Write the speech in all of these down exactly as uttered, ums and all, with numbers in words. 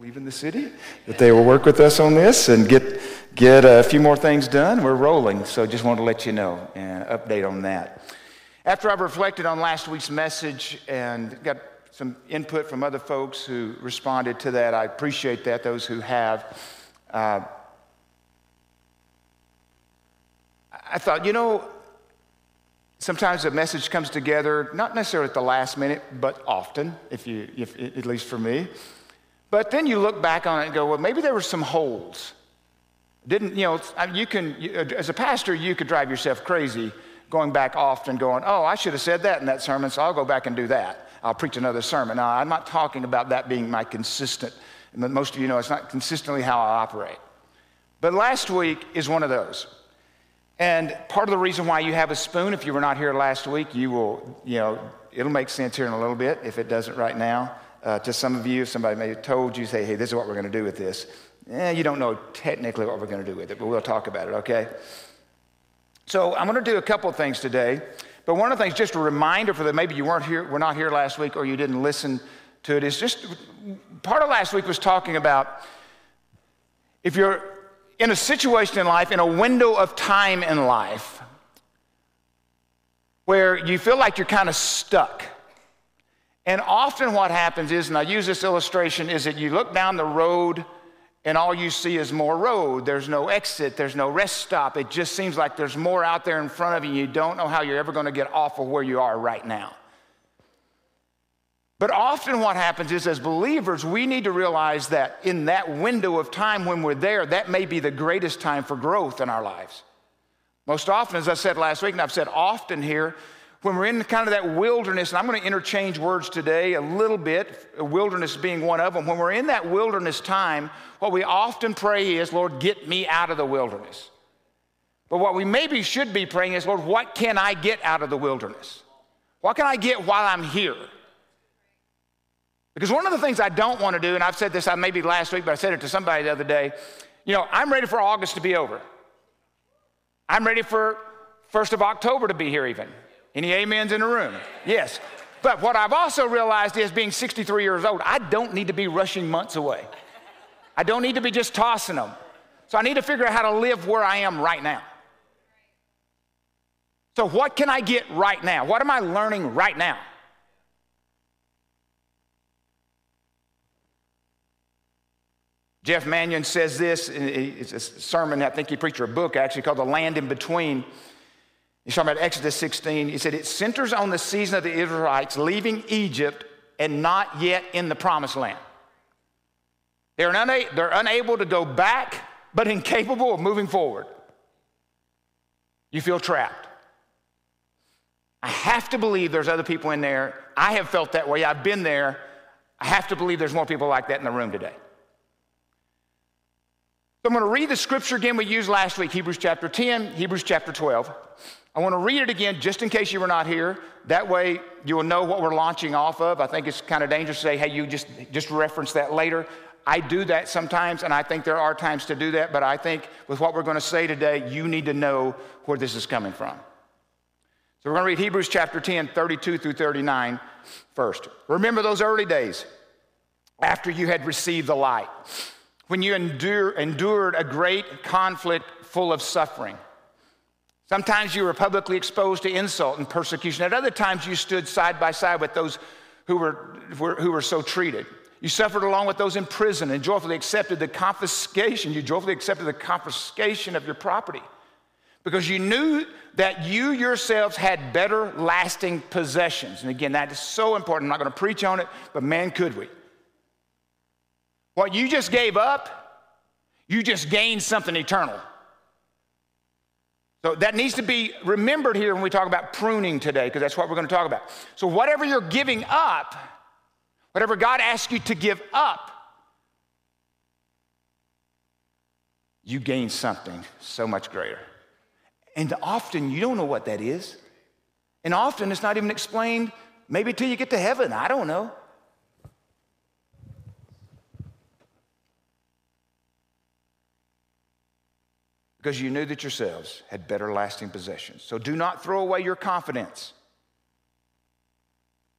leaving the city, that they will work with us on this and get get a few more things done. We're rolling, so just want to let you know and update on that. After I've reflected on last week's message and got some input from other folks who responded to that, I appreciate that, those who have. Uh, I thought, you know, sometimes a message comes together, not necessarily at the last minute, but often, if you, if, at least for me. But then you look back on it and go, well, maybe there were some holes. Didn't, you know, you can, as a pastor, you could drive yourself crazy going back often going, oh, I should have said that in that sermon, so I'll go back and do that. I'll preach another sermon. Now, I'm not talking about that being my consistent, and most of you know it's not consistently how I operate. But last week is one of those. And part of the reason why you have a spoon, if you were not here last week, you will, you know, it'll make sense here in a little bit if it doesn't right now. Uh, to some of you, if somebody may have told you, say, hey, this is what we're going to do with this. Eh, you don't know technically what we're going to do with it, but we'll talk about it, okay? So I'm going to do a couple of things today. But one of the things, just a reminder for that, maybe you weren't here, were not here last week, or you didn't listen to it, is just part of last week was talking about if you're in a situation in life, in a window of time in life, where you feel like you're kind of stuck. And often what happens is, and I use this illustration, is that you look down the road and all you see is more road. There's no exit. There's no rest stop. It just seems like there's more out there in front of you. You don't know how you're ever going to get off of where you are right now. But often what happens is, as believers, we need to realize that in that window of time when we're there, that may be the greatest time for growth in our lives. Most often, as I said last week, and I've said often here, when we're in kind of that wilderness, and I'm going to interchange words today a little bit, wilderness being one of them. When we're in that wilderness time, what we often pray is, Lord, get me out of the wilderness. But what we maybe should be praying is, Lord, what can I get out of the wilderness? What can I get while I'm here? Because one of the things I don't want to do, and I've said this maybe last week, but I said it to somebody the other day, you know, I'm ready for August to be over. I'm ready for first of October to be here even. Any amens in the room? Yes. But what I've also realized is, being sixty-three years old, I don't need to be rushing months away. I don't need to be just tossing them. So I need to figure out how to live where I am right now. So what can I get right now? What am I learning right now? Jeff Manion says this, it's a sermon, I think he preached a book actually called The Land in Between. He's talking about Exodus sixteen. He said, it centers on the season of the Israelites leaving Egypt and not yet in the promised land. They're, una- they're unable to go back, but incapable of moving forward. You feel trapped. I have to believe there's other people in there. I have felt that way. I've been there. I have to believe there's more people like that in the room today. So I'm going to read the scripture again we used last week, Hebrews chapter ten, Hebrews chapter twelve. I want to read it again just in case you were not here. That way you will know what we're launching off of. I think it's kind of dangerous to say, hey, you just, just reference that later. I do that sometimes, and I think there are times to do that, but I think with what we're going to say today, you need to know where this is coming from. So we're going to read Hebrews chapter ten, thirty-two through thirty-nine first. Remember those early days after you had received the light, when you endure, endured a great conflict full of suffering. Sometimes you were publicly exposed to insult and persecution. At other times, you stood side by side with those who were, who were so treated. You suffered along with those in prison and joyfully accepted the confiscation. You joyfully accepted the confiscation of your property because you knew that you yourselves had better lasting possessions. And again, that is so important. I'm not going to preach on it, but man, could we. What you just gave up, you just gained something eternal. So that needs to be remembered here when we talk about pruning today, because that's what we're going to talk about. So whatever you're giving up, whatever God asks you to give up, you gain something so much greater. And often you don't know what that is. And often it's not even explained, maybe till you get to heaven. I don't know. Because you knew that yourselves had better lasting possessions. So do not throw away your confidence.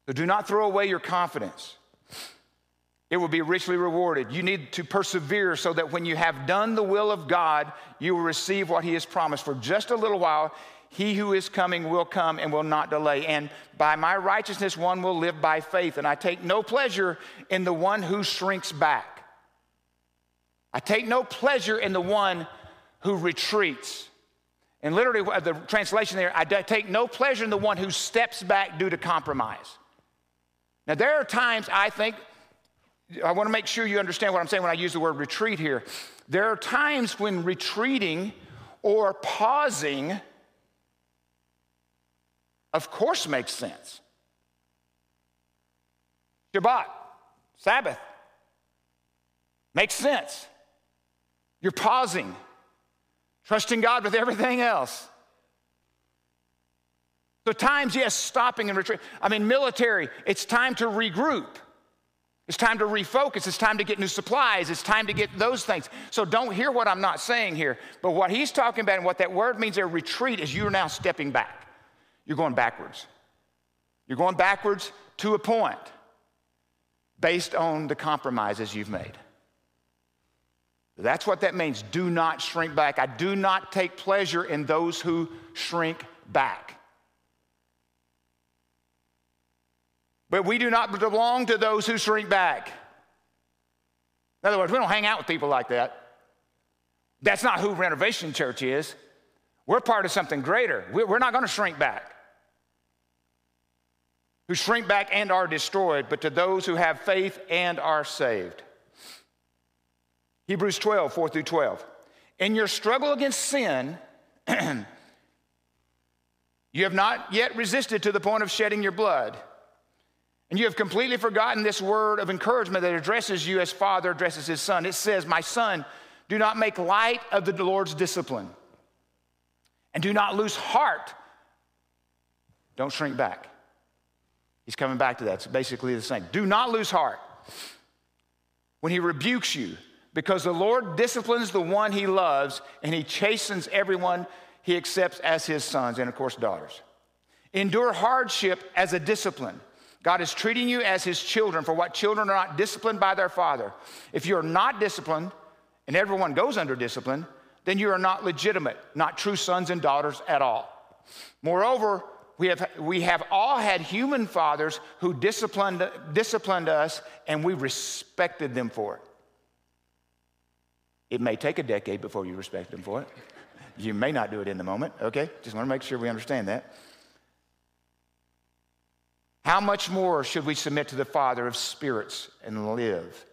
So do not throw away your confidence. It will be richly rewarded. You need to persevere so that when you have done the will of God, you will receive what he has promised. For just a little while, he who is coming will come and will not delay. And by my righteousness, one will live by faith. And I take no pleasure in the one who shrinks back. I take no pleasure in the one who retreats. And literally, the translation there, I take no pleasure in the one who steps back due to compromise. Now, there are times I think, I want to make sure you understand what I'm saying when I use the word retreat here. There are times when retreating or pausing, of course, makes sense. Shabbat, Sabbath, makes sense. You're pausing, trusting God with everything else. So times, yes, stopping and retreating. I mean, military, it's time to regroup. It's time to refocus. It's time to get new supplies. It's time to get those things. So don't hear what I'm not saying here. But what he's talking about and what that word means there, retreat, is you're now stepping back. You're going backwards. You're going backwards to a point based on the compromises you've made. That's what that means. Do not shrink back. I do not take pleasure in those who shrink back. But we do not belong to those who shrink back. In other words, we don't hang out with people like that. That's not who Renovation Church is. We're part of something greater. We're not going to shrink back. Who shrink back and are destroyed, but to those who have faith and are saved. Hebrews twelve, four through twelve. In your struggle against sin, you have not yet resisted to the point of shedding your blood. And you have completely forgotten this word of encouragement that addresses you as father addresses his son. It says, my son, do not make light of the Lord's discipline. And do not lose heart. Don't shrink back. He's coming back to that. It's basically the same. Do not lose heart when he rebukes you, because the Lord disciplines the one he loves, and he chastens everyone he accepts as his sons and, of course, daughters. Endure hardship as a discipline. God is treating you as his children, for what children are not disciplined by their father. If you are not disciplined, and everyone goes under discipline, then you are not legitimate, not true sons and daughters at all. Moreover, we have, we have all had human fathers who disciplined, disciplined us, and we respected them for it. It may take a decade before you respect them for it. You may not do it in the moment, okay? Just want to make sure we understand that. How much more should we submit to the Father of spirits and live?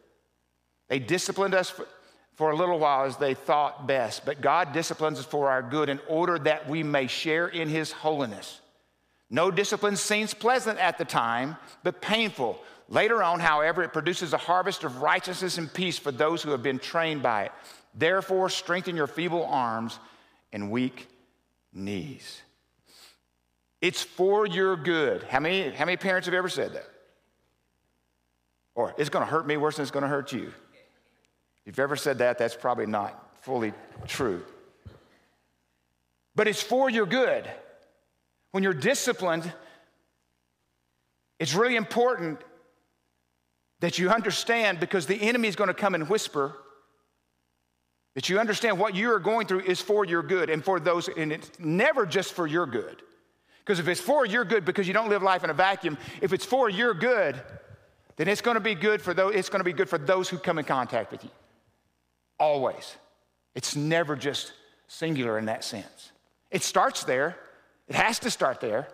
They disciplined us for, for a little while as they thought best, but God disciplines us for our good in order that we may share in his holiness. No discipline seems pleasant at the time, but painful. Later on, however, it produces a harvest of righteousness and peace for those who have been trained by it. Therefore, strengthen your feeble arms and weak knees. It's for your good. How many, how many parents have ever said that? Or it's going to hurt me worse than it's going to hurt you. If you've ever said that, that's probably not fully true. But it's for your good. When you're disciplined, it's really important that you understand, because the enemy is going to come and whisper, that you understand what you are going through is for your good and for those, and it's never just for your good. Because if it's for your good, because you don't live life in a vacuum, if it's for your good, then it's going to be good for those, it's going to be good for those who come in contact with you. Always. It's never just singular in that sense. It starts there. It has to start there.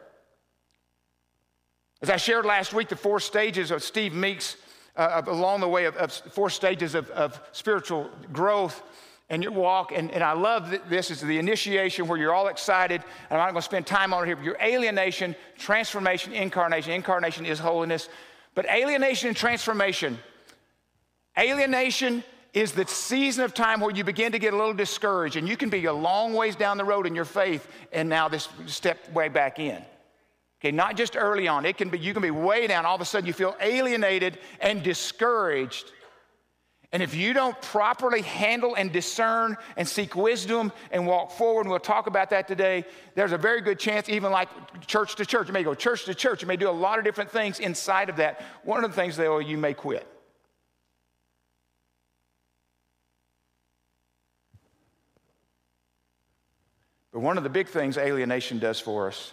As I shared last week, the four stages of Steve Meeks, uh, along the way of, of four stages of, of spiritual growth, and your walk, and, and I love that this is the initiation where you're all excited, and I'm not going to spend time on it here, but your alienation, transformation, incarnation. Incarnation is holiness, but alienation and transformation. Alienation is the season of time where you begin to get a little discouraged, and you can be a long ways down the road in your faith, and now this step way back in. Okay, not just early on. It can be, you can be way down. All of a sudden, you feel alienated and discouraged. And if you don't properly handle and discern and seek wisdom and walk forward, and we'll talk about that today, there's a very good chance, even like church to church, you may go church to church, you may do a lot of different things inside of that. One of the things, though, you may quit. But one of the big things alienation does for us,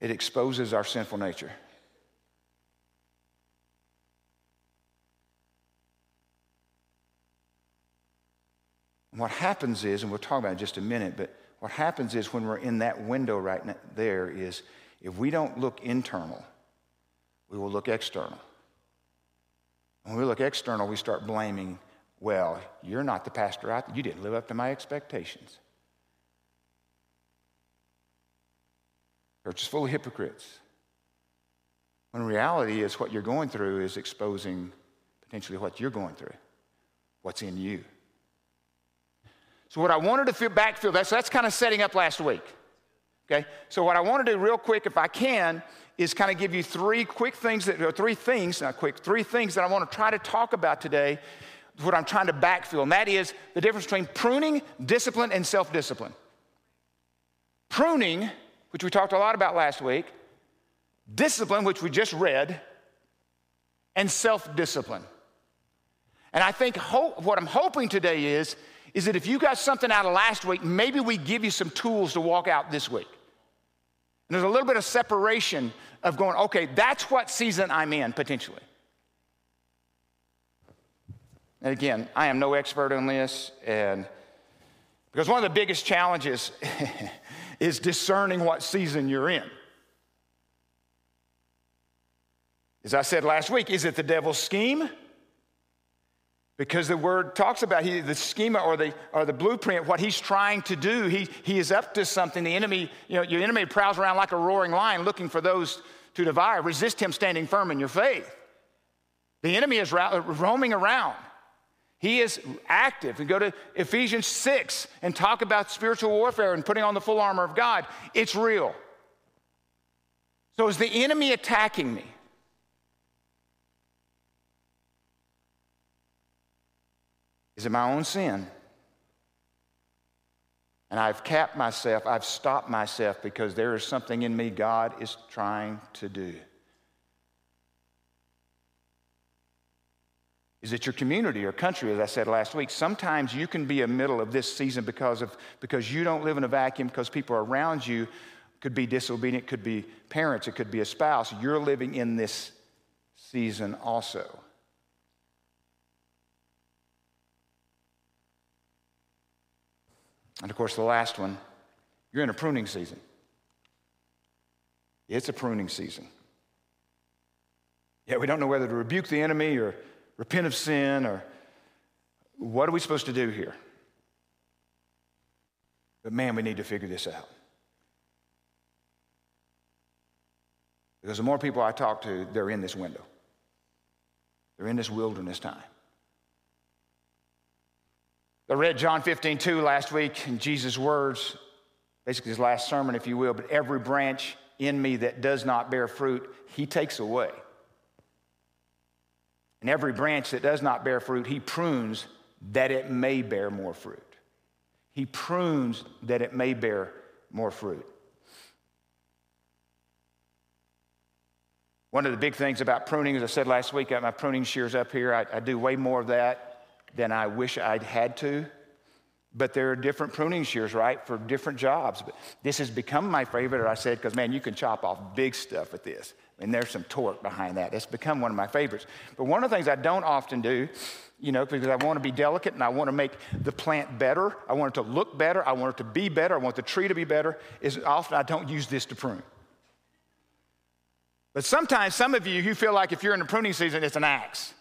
it exposes our sinful nature. And what happens is, and we'll talk about it in just a minute, but what happens is when we're in that window right now, there is if we don't look internal, we will look external. When we look external, we start blaming, well, you're not the pastor I th- you didn't live up to my expectations. Church is full of hypocrites. When reality is what you're going through is exposing potentially what you're going through, what's in you. So what I wanted to feel backfill, that's, that's kind of setting up last week. Okay? So what I want to do real quick, if I can, is kind of give you three quick things, that, or three things, not quick, three things that I want to try to talk about today, what I'm trying to backfill, and that is the difference between pruning, discipline, and self-discipline. Pruning, which we talked a lot about last week, discipline, which we just read, and self-discipline. And I think hope, what I'm hoping today is, is that if you got something out of last week, maybe we give you some tools to walk out this week. And there's a little bit of separation of going, okay, that's what season I'm in, potentially. And again, I am no expert on this, and because one of the biggest challenges is discerning what season you're in. As I said last week, is it the devil's scheme? Because the word talks about he, the schema or the or the blueprint, what he's trying to do. He he is up to something. The enemy, you know, your enemy prowls around like a roaring lion looking for those to devour. Resist him standing firm in your faith. The enemy is roaming around. He is active. We go to Ephesians six and talk about spiritual warfare and putting on the full armor of God. It's real. So is the enemy attacking me? Is it my own sin? And I've capped myself, I've stopped myself because there is something in me God is trying to do. Is it your community or country, as I said last week? Sometimes you can be in the middle of this season because of because you don't live in a vacuum, because people around you could be disobedient, could be parents, it could be a spouse. You're living in this season also. And, of course, the last one, you're in a pruning season. It's a pruning season. Yeah, we don't know whether to rebuke the enemy or repent of sin or what are we supposed to do here? But, man, we need to figure this out. Because the more people I talk to, they're in this window. They're in this wilderness time. I read John fifteen two last week in Jesus' words, basically his last sermon, if you will, but every branch in me that does not bear fruit, he takes away. And every branch that does not bear fruit, he prunes that it may bear more fruit. He prunes that it may bear more fruit. One of the big things about pruning, as I said last week, I got my pruning shears up here. I, I do way more of that than I wish I'd had to. But there are different pruning shears, right, for different jobs. But this has become my favorite, I said, because, man, you can chop off big stuff with this. I mean, there's some torque behind that. It's become one of my favorites. But one of the things I don't often do, you know, because I want to be delicate and I want to make the plant better. I want it to look better. I want it to be better. I want the tree to be better. Is often I don't use this to prune. But sometimes some of you, you feel like if you're in the pruning season, it's an axe.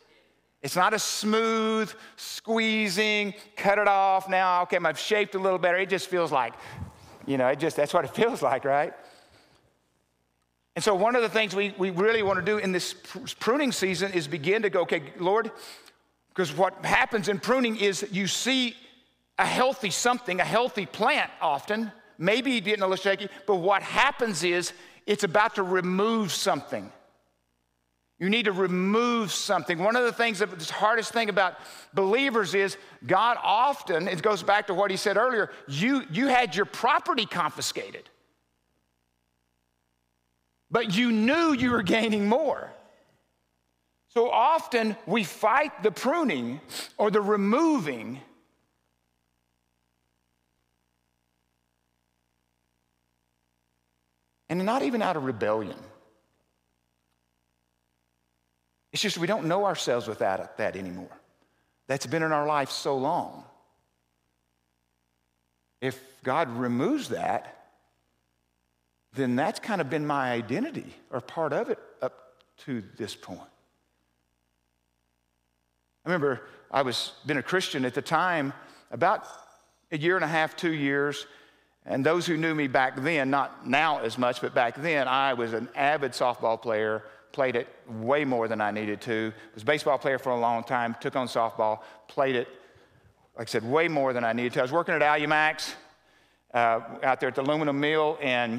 It's not a smooth, squeezing, cut it off now, okay, I've shaped a little better. It just feels like, you know, it just, that's what it feels like, right? And so one of the things we, we really want to do in this pruning season is begin to go, okay, Lord, because what happens in pruning is you see a healthy something, a healthy plant often, maybe getting a little shaky, but what happens is it's about to remove something. You need to remove something. One of the things, that the hardest thing about believers is God often, it goes back to what he said earlier, you, you had your property confiscated. But you knew you were gaining more. So often we fight the pruning or the removing and not even out of rebellion. It's just we don't know ourselves without that anymore. That's been in our life so long. If God removes that, then that's kind of been my identity or part of it up to this point. I remember I was been a Christian at the time, about a year and a half, two years, and those who knew me back then, not now as much, but back then, I was an avid softball player, played it way more than I needed to, was a baseball player for a long time, took on softball, played it, like I said, way more than I needed to. I was working at Alumax uh, out there at the aluminum mill, and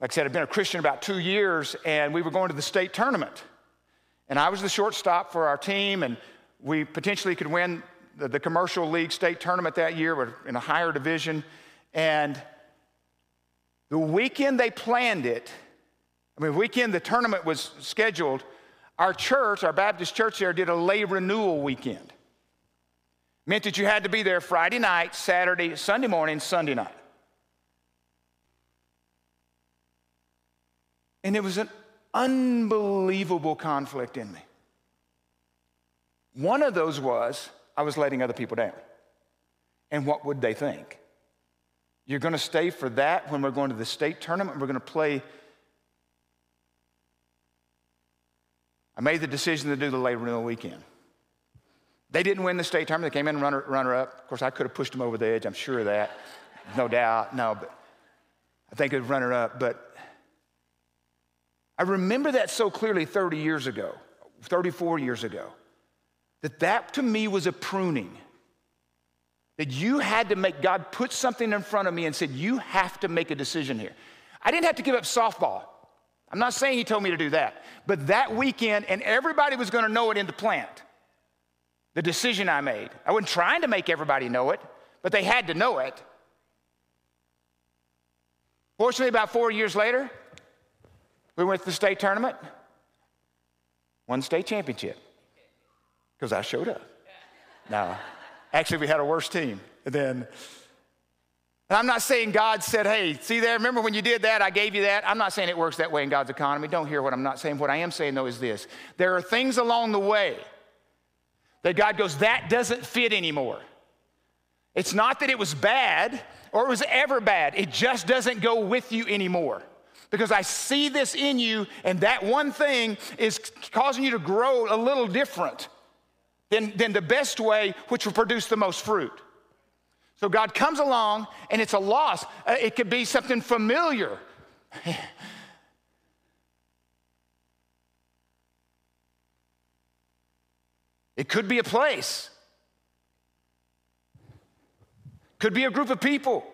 like I said, I've been a Christian about two years, and we were going to the state tournament. And I was the shortstop for our team, and we potentially could win the, the commercial league state tournament that year. We're in a higher division. And the weekend they planned it, I mean, the weekend the tournament was scheduled, our church, our Baptist church there, did a lay renewal weekend. It meant that you had to be there Friday night, Saturday, Sunday morning, Sunday night. And it was an unbelievable conflict in me. One of those was I was letting other people down. And what would they think? You're going to stay for that when we're going to the state tournament? We're going to play. I made the decision to do the lay renewal weekend. They didn't win the state tournament. They came in runner, runner up. Of course, I could have pushed them over the edge. I'm sure of that. No doubt. No, but I think it was runner up. But I remember that so clearly thirty years ago, thirty-four years ago, that that to me was a pruning. That you had to make, God put something in front of me and said, you have to make a decision here. I didn't have to give up softball. I'm not saying he told me to do that. But that weekend, and everybody was gonna know it in the plant, the decision I made. I wasn't trying to make everybody know it, but they had to know it. Fortunately, about four years later, we went to the state tournament, won state championship, because I showed up. No, actually, we had a worse team. And then, and I'm not saying God said, hey, see there, remember when you did that, I gave you that. I'm not saying it works that way in God's economy. Don't hear what I'm not saying. What I am saying, though, is this. There are things along the way that God goes, that doesn't fit anymore. It's not that it was bad or it was ever bad. It just doesn't go with you anymore. Because I see this in you, and that one thing is causing you to grow a little different than, than the best way, which will produce the most fruit. So God comes along, and it's a loss. It could be something familiar. It could be a place. Could be a group of people.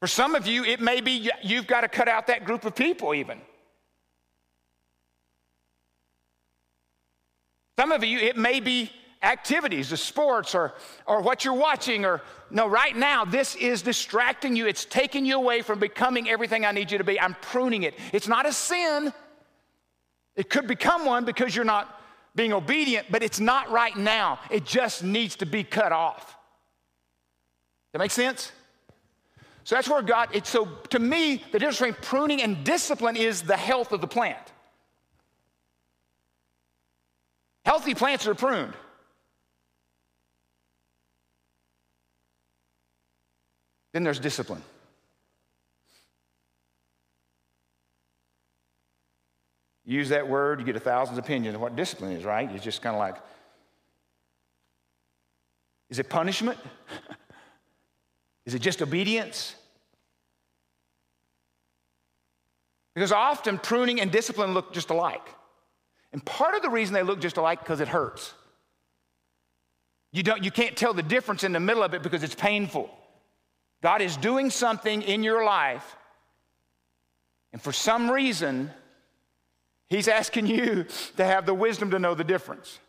For some of you, it may be you've got to cut out that group of people even. Some of you, it may be activities, the sports or, or what you're watching or, no, right now, this is distracting you. It's taking you away from becoming everything I need you to be. I'm pruning it. It's not a sin. It could become one because you're not being obedient, but it's not right now. It just needs to be cut off. That make sense? So that's where God, it's so to me, the difference between pruning and discipline is the health of the plant. Healthy plants are pruned. Then there's discipline. You use that word, you get a thousand opinions of what discipline is, right? It's just kind of like, is it punishment? Is it just obedience? Because often pruning and discipline look just alike. And part of the reason they look just alike is because it hurts. You don't, you can't tell the difference in the middle of it because it's painful. God is doing something in your life, and for some reason, he's asking you to have the wisdom to know the difference.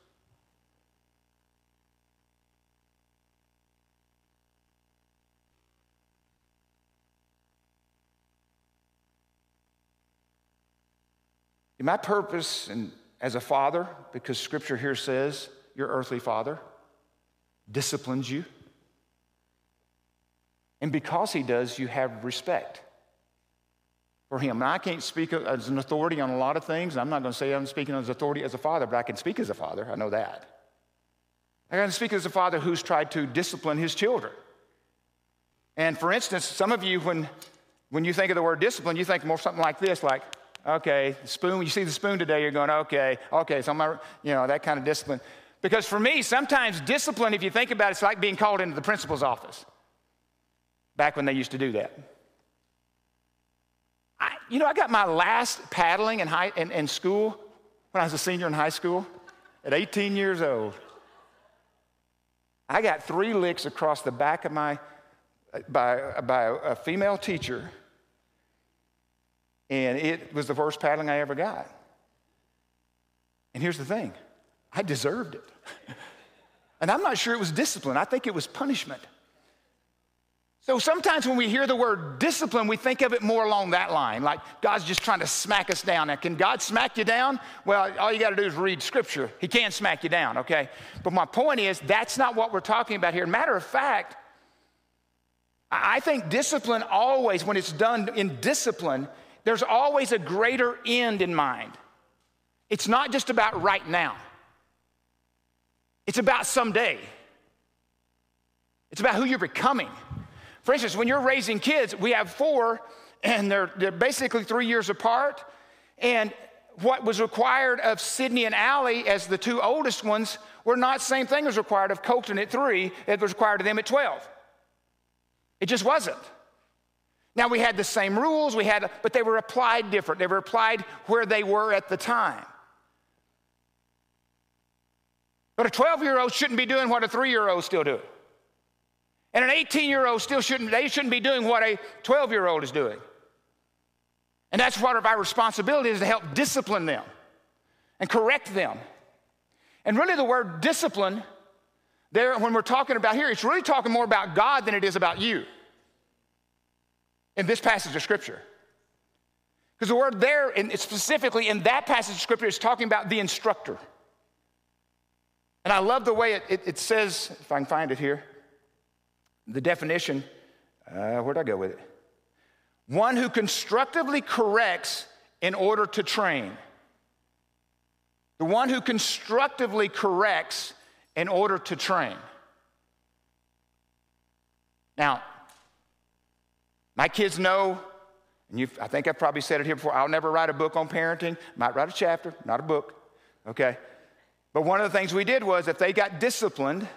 My purpose and as a father, because Scripture here says your earthly father disciplines you. And because he does, you have respect for him. And I can't speak as an authority on a lot of things. And I'm not going to say I'm speaking as authority as a father, but I can speak as a father. I know that. I can speak as a father who's tried to discipline his children. And for instance, some of you, when, when you think of the word discipline, you think more something like this, like, okay, spoon, you see the spoon today, you're going, okay, okay, so I'm not, you know, that kind of discipline. Because for me, sometimes discipline, if you think about it, it's like being called into the principal's office. Back when they used to do that. I, you know, I got my last paddling in, high, in, in school when I was a senior in high school at eighteen years old. I got three licks across the back of my, by, by a female teacher, and it was the worst paddling I ever got. And here's the thing, I deserved it. And I'm not sure it was discipline. I think it was punishment. So sometimes when we hear the word discipline, we think of it more along that line, like God's just trying to smack us down. Now, can God smack you down? Well, all you got to do is read Scripture. He can smack you down, okay? But my point is, that's not what we're talking about here. Matter of fact, I think discipline always, when it's done in discipline, there's always a greater end in mind. It's not just about right now. It's about someday. It's about who you're becoming. For instance, when you're raising kids, we have four, and they're, they're basically three years apart. And what was required of Sydney and Allie as the two oldest ones were not the same thing as required of Colton at three. It was required of them at twelve. It just wasn't. Now, we had the same rules, we had, but they were applied different. They were applied where they were at the time. But a twelve-year-old shouldn't be doing what a three-year-old still does. And an eighteen-year-old still shouldn't, they shouldn't be doing what a twelve-year-old is doing. And that's part of our responsibility, is to help discipline them and correct them. And really the word discipline, there, when we're talking about here, it's really talking more about God than it is about you in this passage of Scripture. Because the word there, and specifically in that passage of Scripture, is talking about the instructor. And I love the way it, it, it says, if I can find it here, the definition, uh, where'd I go with it? One who constructively corrects in order to train. The one who constructively corrects in order to train. Now, my kids know, and you've, I think I've probably said it here before, I'll never write a book on parenting. Might write a chapter, not a book, okay? But one of the things we did was, if they got disciplined,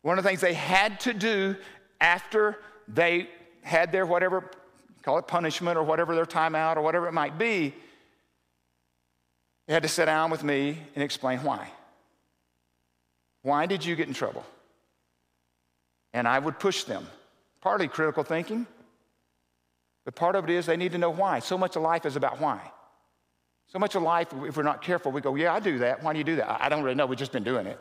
one of the things they had to do after they had their whatever, call it punishment or whatever their timeout or whatever it might be, they had to sit down with me and explain why. Why did you get in trouble? And I would push them. Partly critical thinking, but part of it is they need to know why. So much of life is about why. So much of life, if we're not careful, we go, yeah, I do that. Why do you do that? I don't really know. We've just been doing it.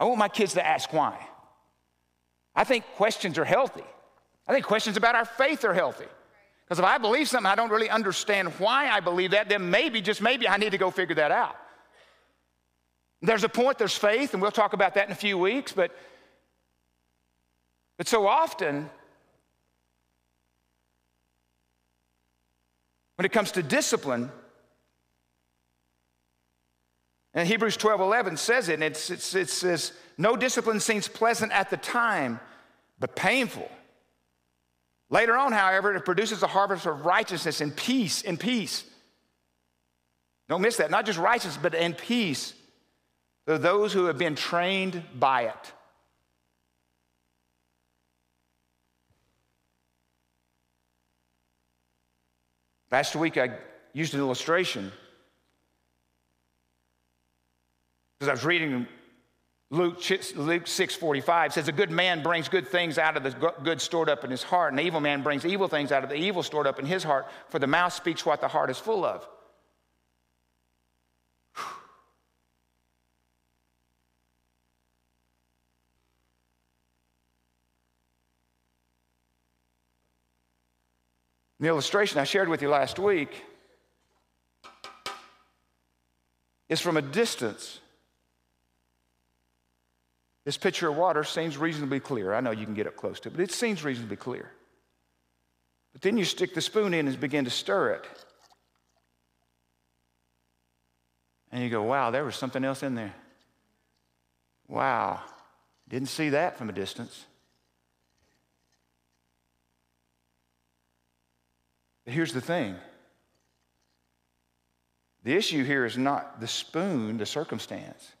I want my kids to ask why. I think questions are healthy. I think questions about our faith are healthy. Because if I believe something, I don't really understand why I believe that, then maybe, just maybe, I need to go figure that out. There's a point, there's faith, and we'll talk about that in a few weeks, but, but so often, when it comes to discipline, and Hebrews twelve eleven says it, and it's, it's, it says, no discipline seems pleasant at the time, but painful. Later on, however, it produces a harvest of righteousness and peace, and peace. Don't miss that. Not just righteousness, but in peace. There are those who have been trained by it. Last week, I used an illustration. Because I was reading Luke, Luke six forty-five, says, a good man brings good things out of the good stored up in his heart, and the evil man brings evil things out of the evil stored up in his heart, for the mouth speaks what the heart is full of. Whew. The illustration I shared with you last week is from a distance. This picture of water seems reasonably clear. I know you can get up close to it, but it seems reasonably clear. But then you stick the spoon in and begin to stir it. And you go, wow, there was something else in there. Wow, didn't see that from a distance. But here's the thing. The issue here is not the spoon, the circumstance.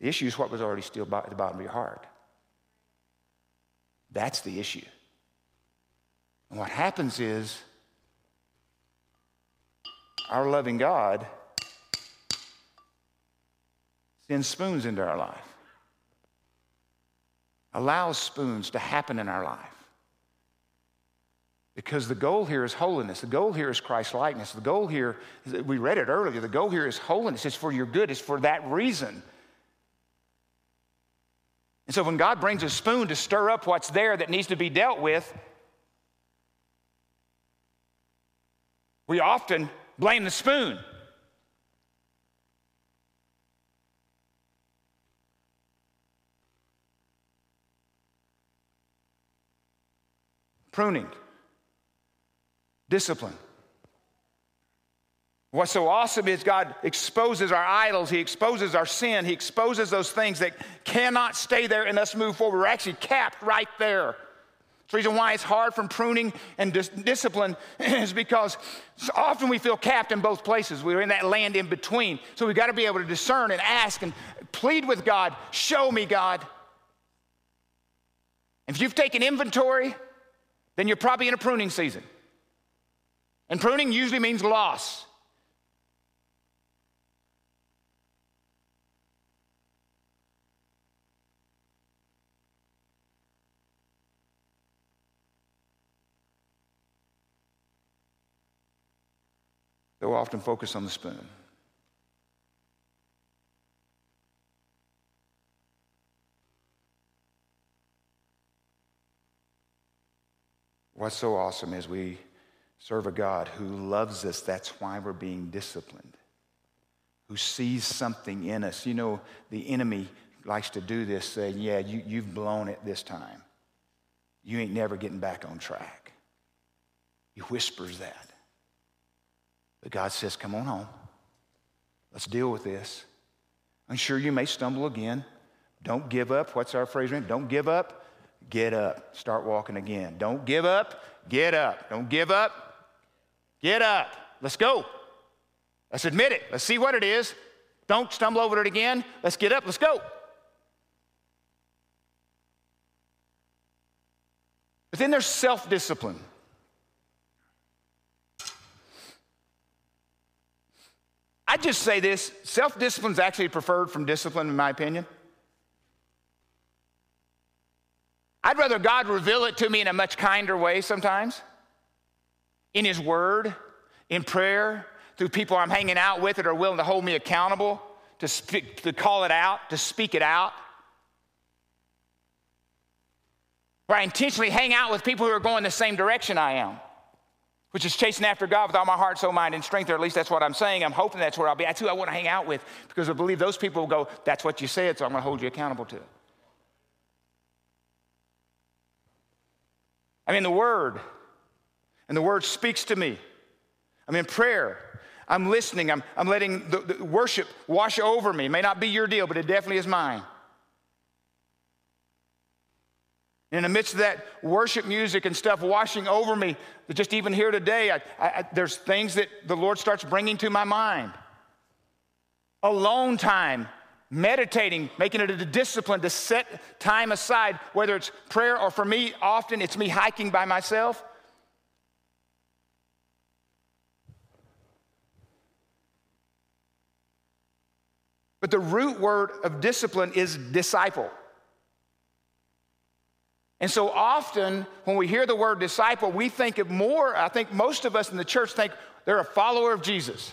The issue is what was already still at the bottom of your heart. That's the issue. And what happens is our loving God sends spoons into our life, allows spoons to happen in our life. Because the goal here is holiness. The goal here is Christ-likeness. The goal here, we read it earlier, the goal here is holiness. It's for your good. It's for that reason. And so when God brings a spoon to stir up what's there that needs to be dealt with, we often blame the spoon. Pruning. Discipline. What's so awesome is God exposes our idols. He exposes our sin. He exposes those things that cannot stay there and us move forward. We're actually capped right there. It's the reason why it's hard from pruning and dis- discipline is because often we feel capped in both places. We're in that land in between. So we've got to be able to discern and ask and plead with God. Show me, God. If you've taken inventory, then you're probably in a pruning season. And pruning usually means loss. They'll often focus on the spoon. What's so awesome is we serve a God who loves us. That's why we're being disciplined, who sees something in us. You know, the enemy likes to do this, saying, yeah, you, you've blown it this time. You ain't never getting back on track. He whispers that. But God says, come on home. Let's deal with this. I'm sure you may stumble again. Don't give up. What's our phrase? Don't give up. Get up. Start walking again. Don't give up. Get up. Don't give up. Get up. Let's go. Let's admit it. Let's see what it is. Don't stumble over it again. Let's get up. Let's go. But then there's self-discipline. I just say this, self-discipline is actually preferred from discipline, in my opinion. I'd rather God reveal it to me in a much kinder way sometimes. In his word, in prayer, through people I'm hanging out with that are willing to hold me accountable, to speak, to call it out, to speak it out. Where I intentionally hang out with people who are going the same direction I am, which is chasing after God with all my heart, soul, mind, and strength, or at least that's what I'm saying. I'm hoping that's where I'll be. That's who I want to hang out with because I believe those people will go, that's what you said, so I'm going to hold you accountable to it. I'm in the Word. And the Word speaks to me. I'm in prayer. I'm listening. I'm, I'm letting the, the worship wash over me. It may not be your deal, but it definitely is mine. And in the midst of that worship music and stuff washing over me, just even here today, I, I, there's things that the Lord starts bringing to my mind. Alone time. Meditating, making it a discipline to set time aside, whether it's prayer or for me, often it's me hiking by myself. But the root word of discipline is disciple. And so often when we hear the word disciple, we think of more, I think most of us in the church think they're a follower of Jesus.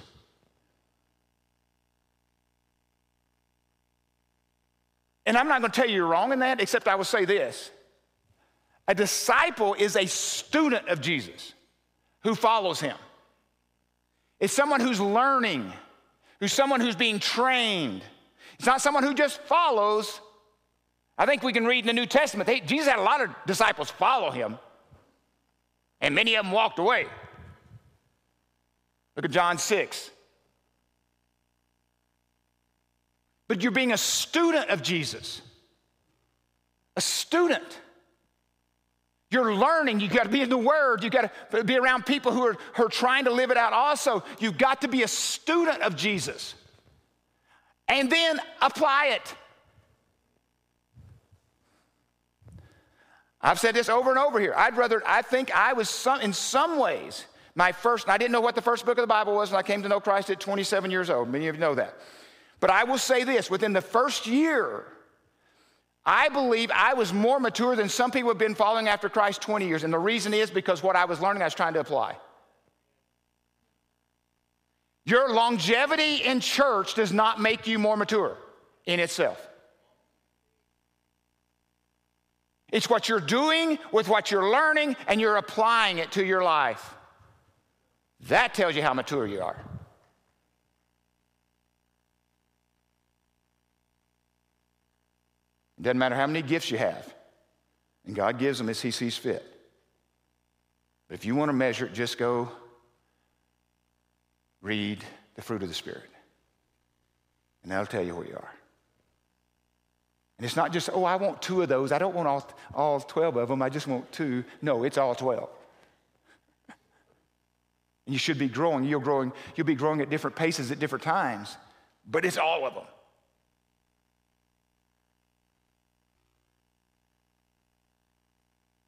And I'm not going to tell you you're wrong in that, except I will say this. A disciple is a student of Jesus who follows him. It's someone who's learning, who's someone who's being trained. It's not someone who just follows, I think we can read in the New Testament, they, Jesus had a lot of disciples follow him, and many of them walked away. Look at John six. But you're being a student of Jesus. A student. You're learning. You've got to be in the Word. You've got to be around people who are, who are trying to live it out also. You've got to be a student of Jesus. And then apply it. I've said this over and over here. I'd rather, I think I was some, in some ways, my first, I didn't know what the first book of the Bible was, and I came to know Christ at twenty-seven years old. Many of you know that. But I will say this, within the first year, I believe I was more mature than some people have been following after Christ twenty years. And the reason is because what I was learning, I was trying to apply. Your longevity in church does not make you more mature in itself. It's what you're doing with what you're learning, and you're applying it to your life. That tells you how mature you are. It doesn't matter how many gifts you have, and God gives them as he sees fit. But if you want to measure it, just go read the fruit of the Spirit, and that'll tell you where you are. And it's not just, oh, I want two of those. I don't want all, all twelve of them. I just want two. No, it's all twelve. And you should be growing. You're growing. You'll be growing at different paces at different times, but it's all of them.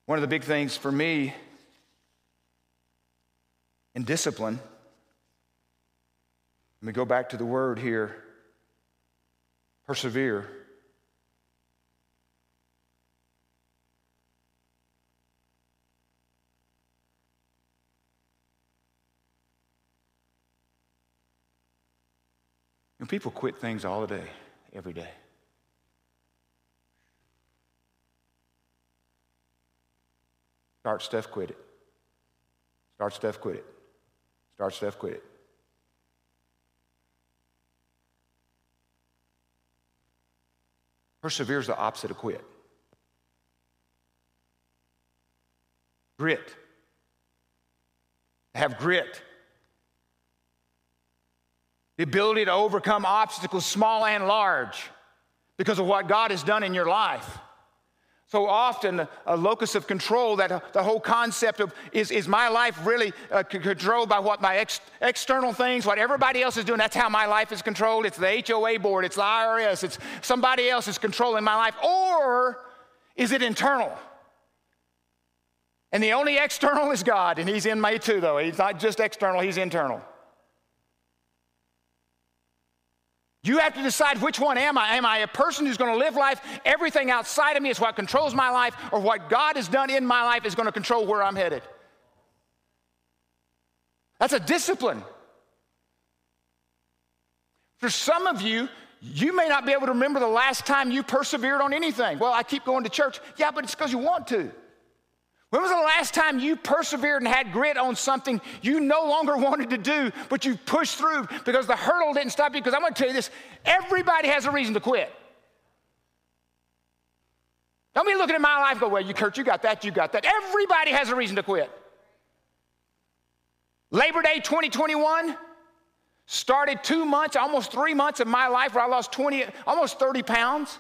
One of the big things for me in discipline, let me go back to the word here, persevere. And people quit things all day, every day. Start stuff, quit it. Start stuff, quit it. Start stuff, quit it. Persevere is the opposite of quit. Grit. Have grit. The ability to overcome obstacles, small and large, because of what God has done in your life. So often, a locus of control, that the whole concept of, is, is my life really uh, controlled by what my ex external things, what everybody else is doing, that's how my life is controlled. It's the H O A board, it's the I R S, it's somebody else is controlling my life. Or is it internal? And the only external is God, and he's in me too, though. He's not just external, he's internal. You have to decide which one am I. Am I a person who's going to live life? Everything outside of me is what controls my life, or what God has done in my life is going to control where I'm headed. That's a discipline. For some of you, you may not be able to remember the last time you persevered on anything. Well, I keep going to church. Yeah, but it's because you want to. When was the last time you persevered and had grit on something you no longer wanted to do, but you pushed through because the hurdle didn't stop you? Because I'm going to tell you this, everybody has a reason to quit. Don't be looking at my life and go, well, you Kurt, you got that, you got that. Everybody has a reason to quit. Labor Day twenty twenty-one started two months, almost three months of my life where I lost twenty, almost thirty pounds.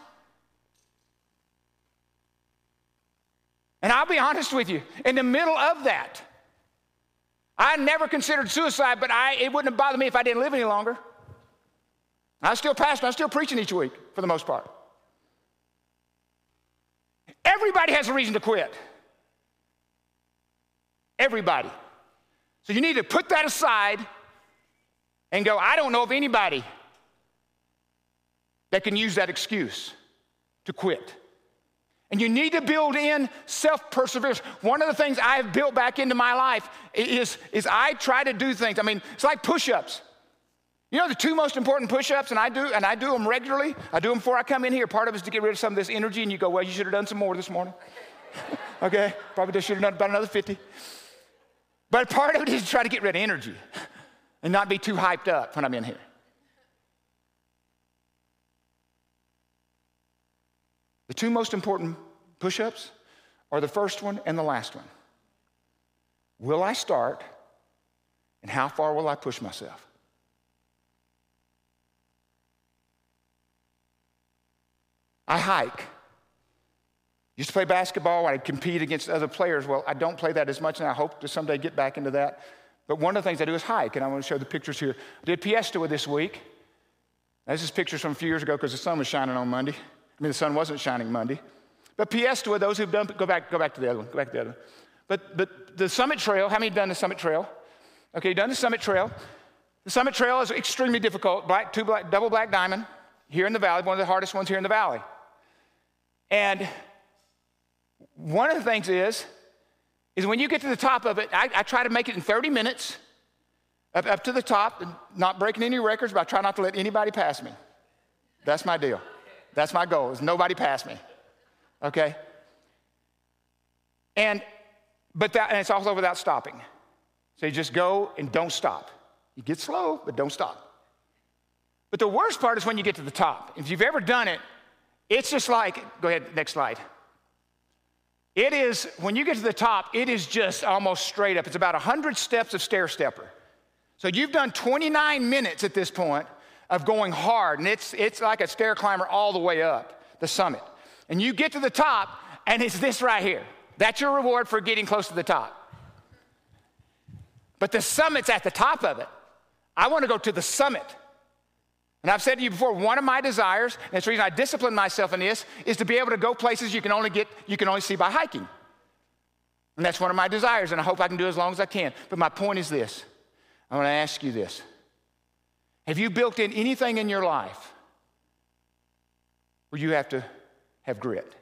And I'll be honest with you, in the middle of that, I never considered suicide, but I, it wouldn't have bothered me if I didn't live any longer. I was still pastoring, I was still preaching each week for the most part. Everybody has a reason to quit. Everybody. So you need to put that aside and go, I don't know of anybody that can use that excuse to quit. And you need to build in self-perseverance. One of the things I've built back into my life is, is I try to do things. I mean, it's like push-ups. You know the two most important push-ups, and I do and I do them regularly. I do them before I come in here. Part of it is to get rid of some of this energy, and you go, well, you should have done some more this morning. Okay, probably should have done about another fifty. But part of it is to try to get rid of energy and not be too hyped up when I'm in here. The two most important push-ups are the first one and the last one. Will I start, and how far will I push myself? I hike. Used to play basketball. I'd compete against other players. Well, I don't play that as much, and I hope to someday get back into that. But one of the things I do is hike, and I want to show the pictures here. I did Piestewa this week. Now, this is pictures from a few years ago because the sun was shining on Monday. I mean, the sun wasn't shining Monday. But Piestewa, those who've done, go back, go back to the other one, go back to the other one. But, but the Summit Trail, how many have done the Summit Trail? Okay, you've done the Summit Trail. The Summit Trail is extremely difficult. Black, two black, double black diamond here in the valley, one of the hardest ones here in the valley. And one of the things is, is when you get to the top of it, I, I try to make it in thirty minutes up, up to the top, and not breaking any records, but I try not to let anybody pass me. That's my deal. That's my goal, is nobody pass me, okay? And but that, and it's also without stopping. So you just go and don't stop. You get slow, but don't stop. But the worst part is when you get to the top. If you've ever done it, it's just like, go ahead, next slide. It is, when you get to the top, it is just almost straight up. It's about one hundred steps of stair-stepper. So you've done twenty-nine minutes at this point of going hard, and it's, it's like a stair climber all the way up, the summit. And you get to the top, and it's this right here. That's your reward for getting close to the top. But the summit's at the top of it. I want to go to the summit. And I've said to you before, one of my desires, and that's the reason I discipline myself in this, is to be able to go places you can only get, you can only see by hiking. And that's one of my desires, and I hope I can do it as long as I can. But my point is this. I want to ask you this. Have you built in anything in your life where you have to have grit?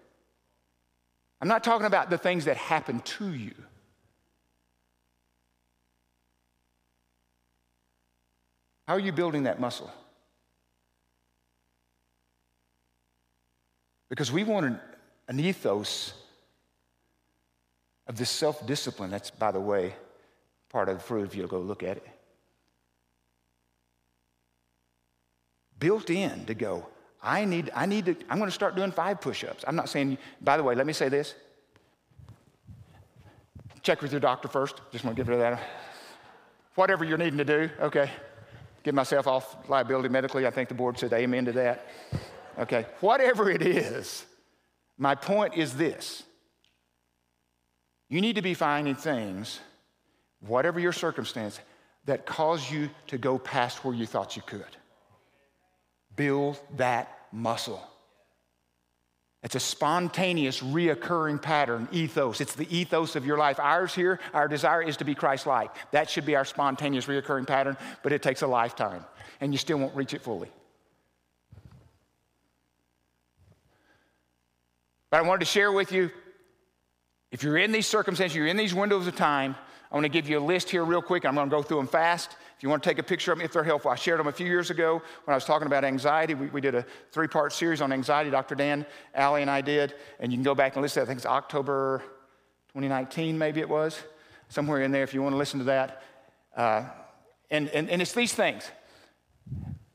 I'm not talking about the things that happen to you. How are you building that muscle? Because we want an, an ethos of this self-discipline. That's, by the way, part of the fruit if you'll go look at it. Built in to go, I need, I need to, I'm going to start doing five push-ups. I'm not saying, by the way, let me say this. Check with your doctor first. Just want to get rid of that. Whatever you're needing to do, okay. Give myself off liability medically. I think the board said amen to that. Okay, whatever it is, my point is this. You need to be finding things, whatever your circumstance, that cause you to go past where you thought you could. Build that muscle. It's a spontaneous, reoccurring pattern, ethos. It's the ethos of your life. Ours here, our desire is to be Christ-like. That should be our spontaneous, reoccurring pattern, but it takes a lifetime, and you still won't reach it fully. But I wanted to share with you, if you're in these circumstances, you're in these windows of time, I want to give you a list here real quick. I'm going to go through them fast. If you want to take a picture of them, if they're helpful. I shared them a few years ago when I was talking about anxiety. We, we did a three-part series on anxiety. Doctor Dan Alley and I did. And you can go back and listen to that. I think it's October twenty nineteen, maybe it was. Somewhere in there if you want to listen to that. Uh, and, and, and it's these things.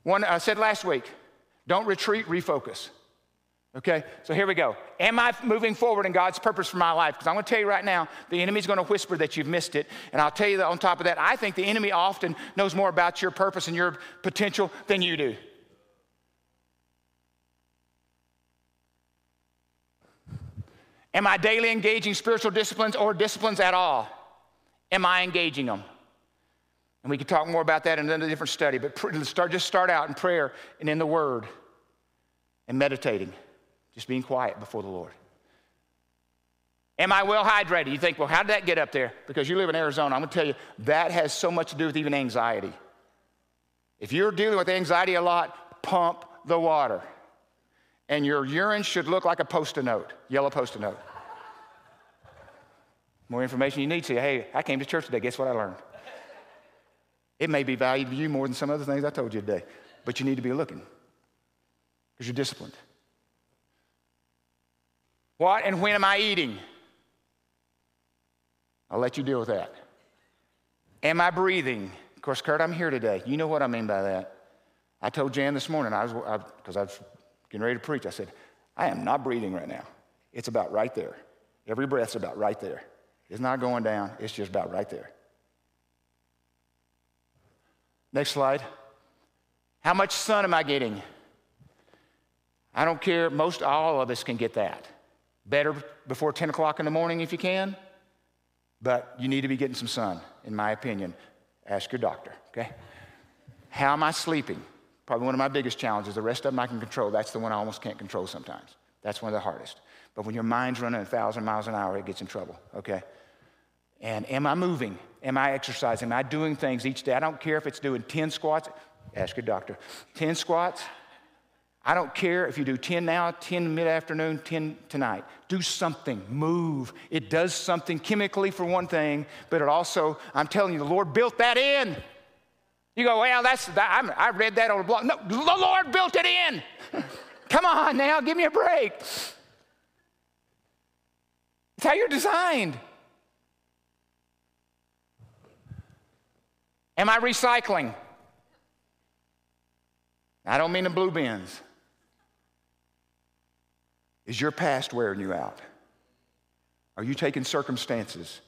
One, I said last week, don't retreat, refocus. Okay, so here we go. Am I moving forward in God's purpose for my life? Because I'm going to tell you right now, the enemy's going to whisper that you've missed it. And I'll tell you that on top of that, I think the enemy often knows more about your purpose and your potential than you do. Am I daily engaging spiritual disciplines or disciplines at all? Am I engaging them? And we could talk more about that in another different study. But start, just start out in prayer and in the Word and meditating. Just being quiet before the Lord. Am I well hydrated? You think, well, how did that get up there? Because you live in Arizona. I'm going to tell you, that has so much to do with even anxiety. If you're dealing with anxiety a lot, pump the water. And your urine should look like a post-it note, yellow post-it note. More information you need, say, hey, I came to church today. Guess what I learned? It may be valuable to you more than some other things I told you today. But you need to be looking because you're disciplined. What and when am I eating? I'll let you deal with that. Am I breathing? Of course, Kurt, I'm here today. You know what I mean by that. I told Jan this morning, I was because I, I was getting ready to preach. I said, I am not breathing right now. It's about right there. Every breath's about right there. It's not going down. It's just about right there. Next slide. How much sun am I getting? I don't care. Most all of us can get that. Better before ten o'clock in the morning if you can, but you need to be getting some sun, in my opinion. Ask your doctor, okay? How am I sleeping? Probably one of my biggest challenges. The rest of them I can control. That's the one I almost can't control sometimes. That's one of the hardest. But when your mind's running a thousand miles an hour, it gets in trouble, okay? And am I moving? Am I exercising? Am I doing things each day? I don't care if it's doing ten squats. Ask your doctor. ten squats. I don't care if you do ten now, ten mid-afternoon, ten tonight. Do something. Move. It does something chemically for one thing, but it also, I'm telling you, the Lord built that in. You go, well, that's, I'm, I read that on a blog. No, the Lord built it in. Come on now, give me a break. It's how you're designed. Am I recycling? I don't mean the blue bins. Is your past wearing you out? Are you taking circumstances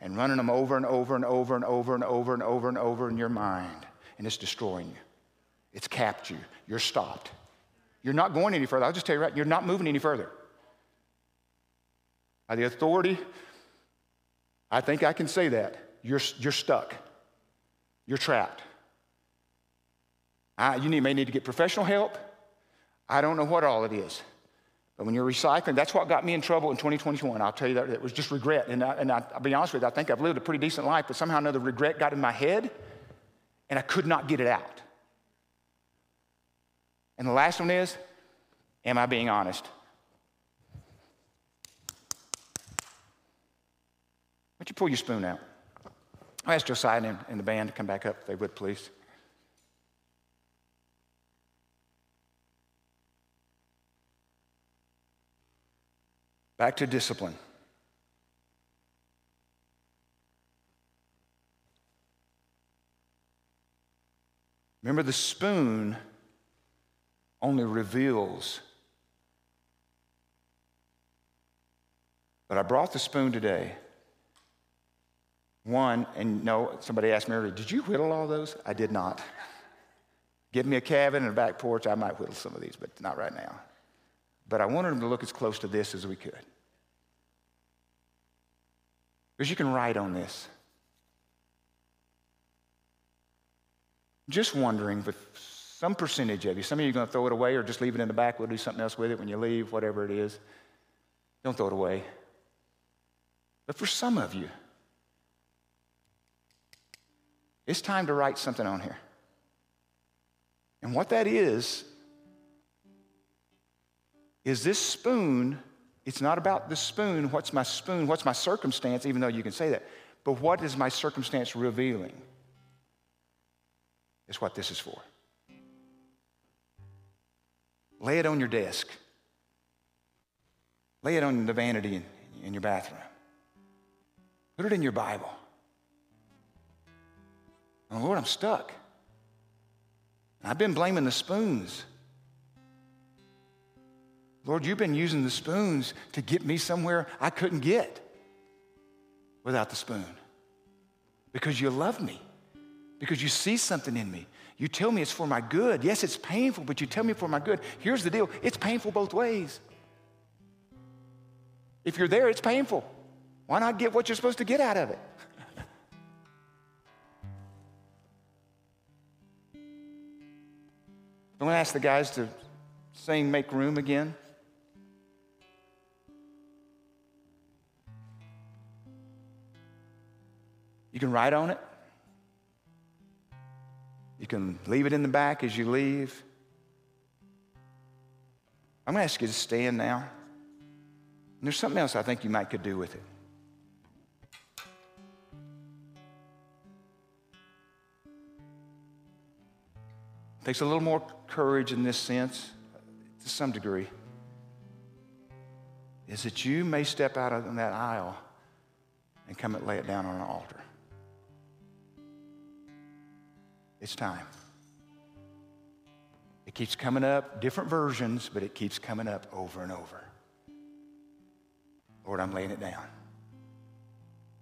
and running them over and over and over and over and over and over and over in your mind, and it's destroying you? It's capped you. You're stopped. You're not going any further. I'll just tell you right, you're not moving any further. By the authority, I think I can say that. You're, you're stuck. You're trapped. I, you need, may need to get professional help. I don't know what all it is. But when you're recycling, that's what got me in trouble in twenty twenty-one. I'll tell you that. It was just regret. And, I, and I, I'll be honest with you, I think I've lived a pretty decent life, but somehow or another regret got in my head, and I could not get it out. And the last one is, am I being honest? Why don't you pull your spoon out? I'll ask Josiah and, and the band to come back up, if they would, please. Back to discipline. Remember, the spoon only reveals. But I brought the spoon today. One, and no, somebody asked me earlier, did you whittle all those? I did not. Give me a cabin and a back porch, I might whittle some of these, but not right now. But I wanted them to look as close to this as we could. Because you can write on this. Just wondering, but some percentage of you, some of you are going to throw it away or just leave it in the back. We'll do something else with it when you leave, whatever it is. Don't throw it away. But for some of you, it's time to write something on here. And what that is, is this spoon, it's not about the spoon, what's my spoon, what's my circumstance, even though you can say that, but what is my circumstance revealing? It's what this is for. Lay it on your desk. Lay it on the vanity in, in your bathroom. Put it in your Bible. And Lord, I'm stuck. And I've been blaming the spoons. Lord, you've been using the spoons to get me somewhere I couldn't get without the spoon. Because you love me. Because you see something in me. You tell me it's for my good. Yes, it's painful, but you tell me for my good. Here's the deal. It's painful both ways. If you're there, it's painful. Why not get what you're supposed to get out of it? I'm going to ask the guys to sing Make Room again. You can write on it. You can leave it in the back as you leave. I'm going to ask you to stand now. And there's something else I think you might could do with it. It takes a little more courage in this sense, to some degree, is that you may step out on that aisle and come and lay it down on an altar. It's time. It keeps coming up, different versions, but it keeps coming up over and over. Lord, I'm laying it down.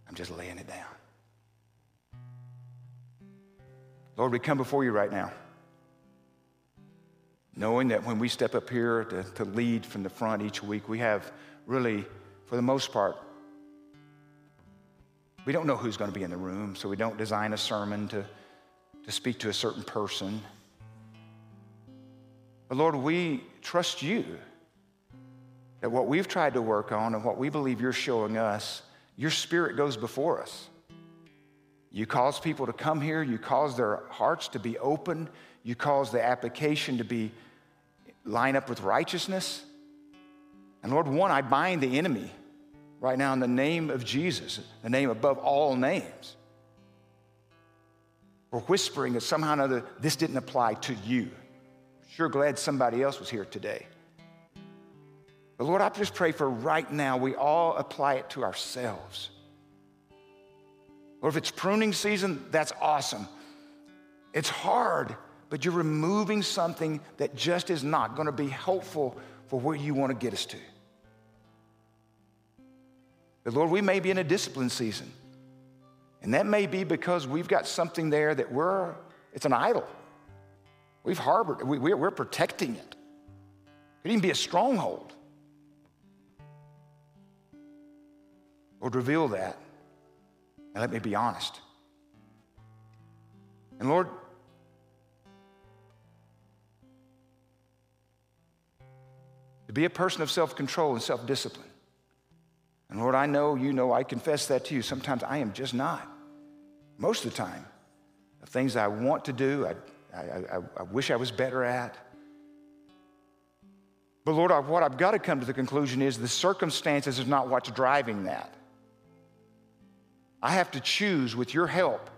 I'm just laying it down. Lord, we come before you right now, knowing that when we step up here to, to lead from the front each week, we have really, for the most part, we don't know who's going to be in the room, so we don't design a sermon to, to speak to a certain person. But Lord, we trust you that what we've tried to work on and what we believe you're showing us, your Spirit goes before us. You cause people to come here. You cause their hearts to be open. You cause the application to be line up with righteousness. And Lord, one, I bind the enemy right now in the name of Jesus, the name above all names. We're whispering that somehow or another, this didn't apply to you. Sure glad somebody else was here today. But Lord, I just pray for right now, we all apply it to ourselves. Lord, if it's pruning season, that's awesome. It's hard, but you're removing something that just is not going to be helpful for where you want to get us to. But Lord, we may be in a discipline season, and that may be because we've got something there that we're, it's an idol. We've harbored, we, we're, we're protecting it. It could even be a stronghold. Lord, reveal that. And let me be honest. And Lord, to be a person of self-control and self-discipline. And Lord, I know, you know, I confess that to you. Sometimes I am just not. Most of the time, the things I want to do, I, I, I, I wish I was better at. But Lord, I, what I've got to come to the conclusion is the circumstances is not what's driving that. I have to choose with your help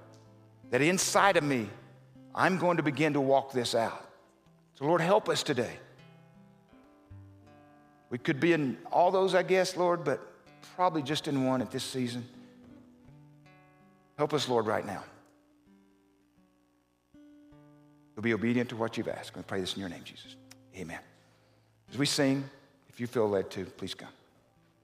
that inside of me, I'm going to begin to walk this out. So Lord, help us today. We could be in all those, I guess, Lord, but probably just in one at this season. Help us, Lord, right now. We'll be obedient to what you've asked. I'm going to pray this in your name, Jesus. Amen. As we sing, if you feel led to, please come.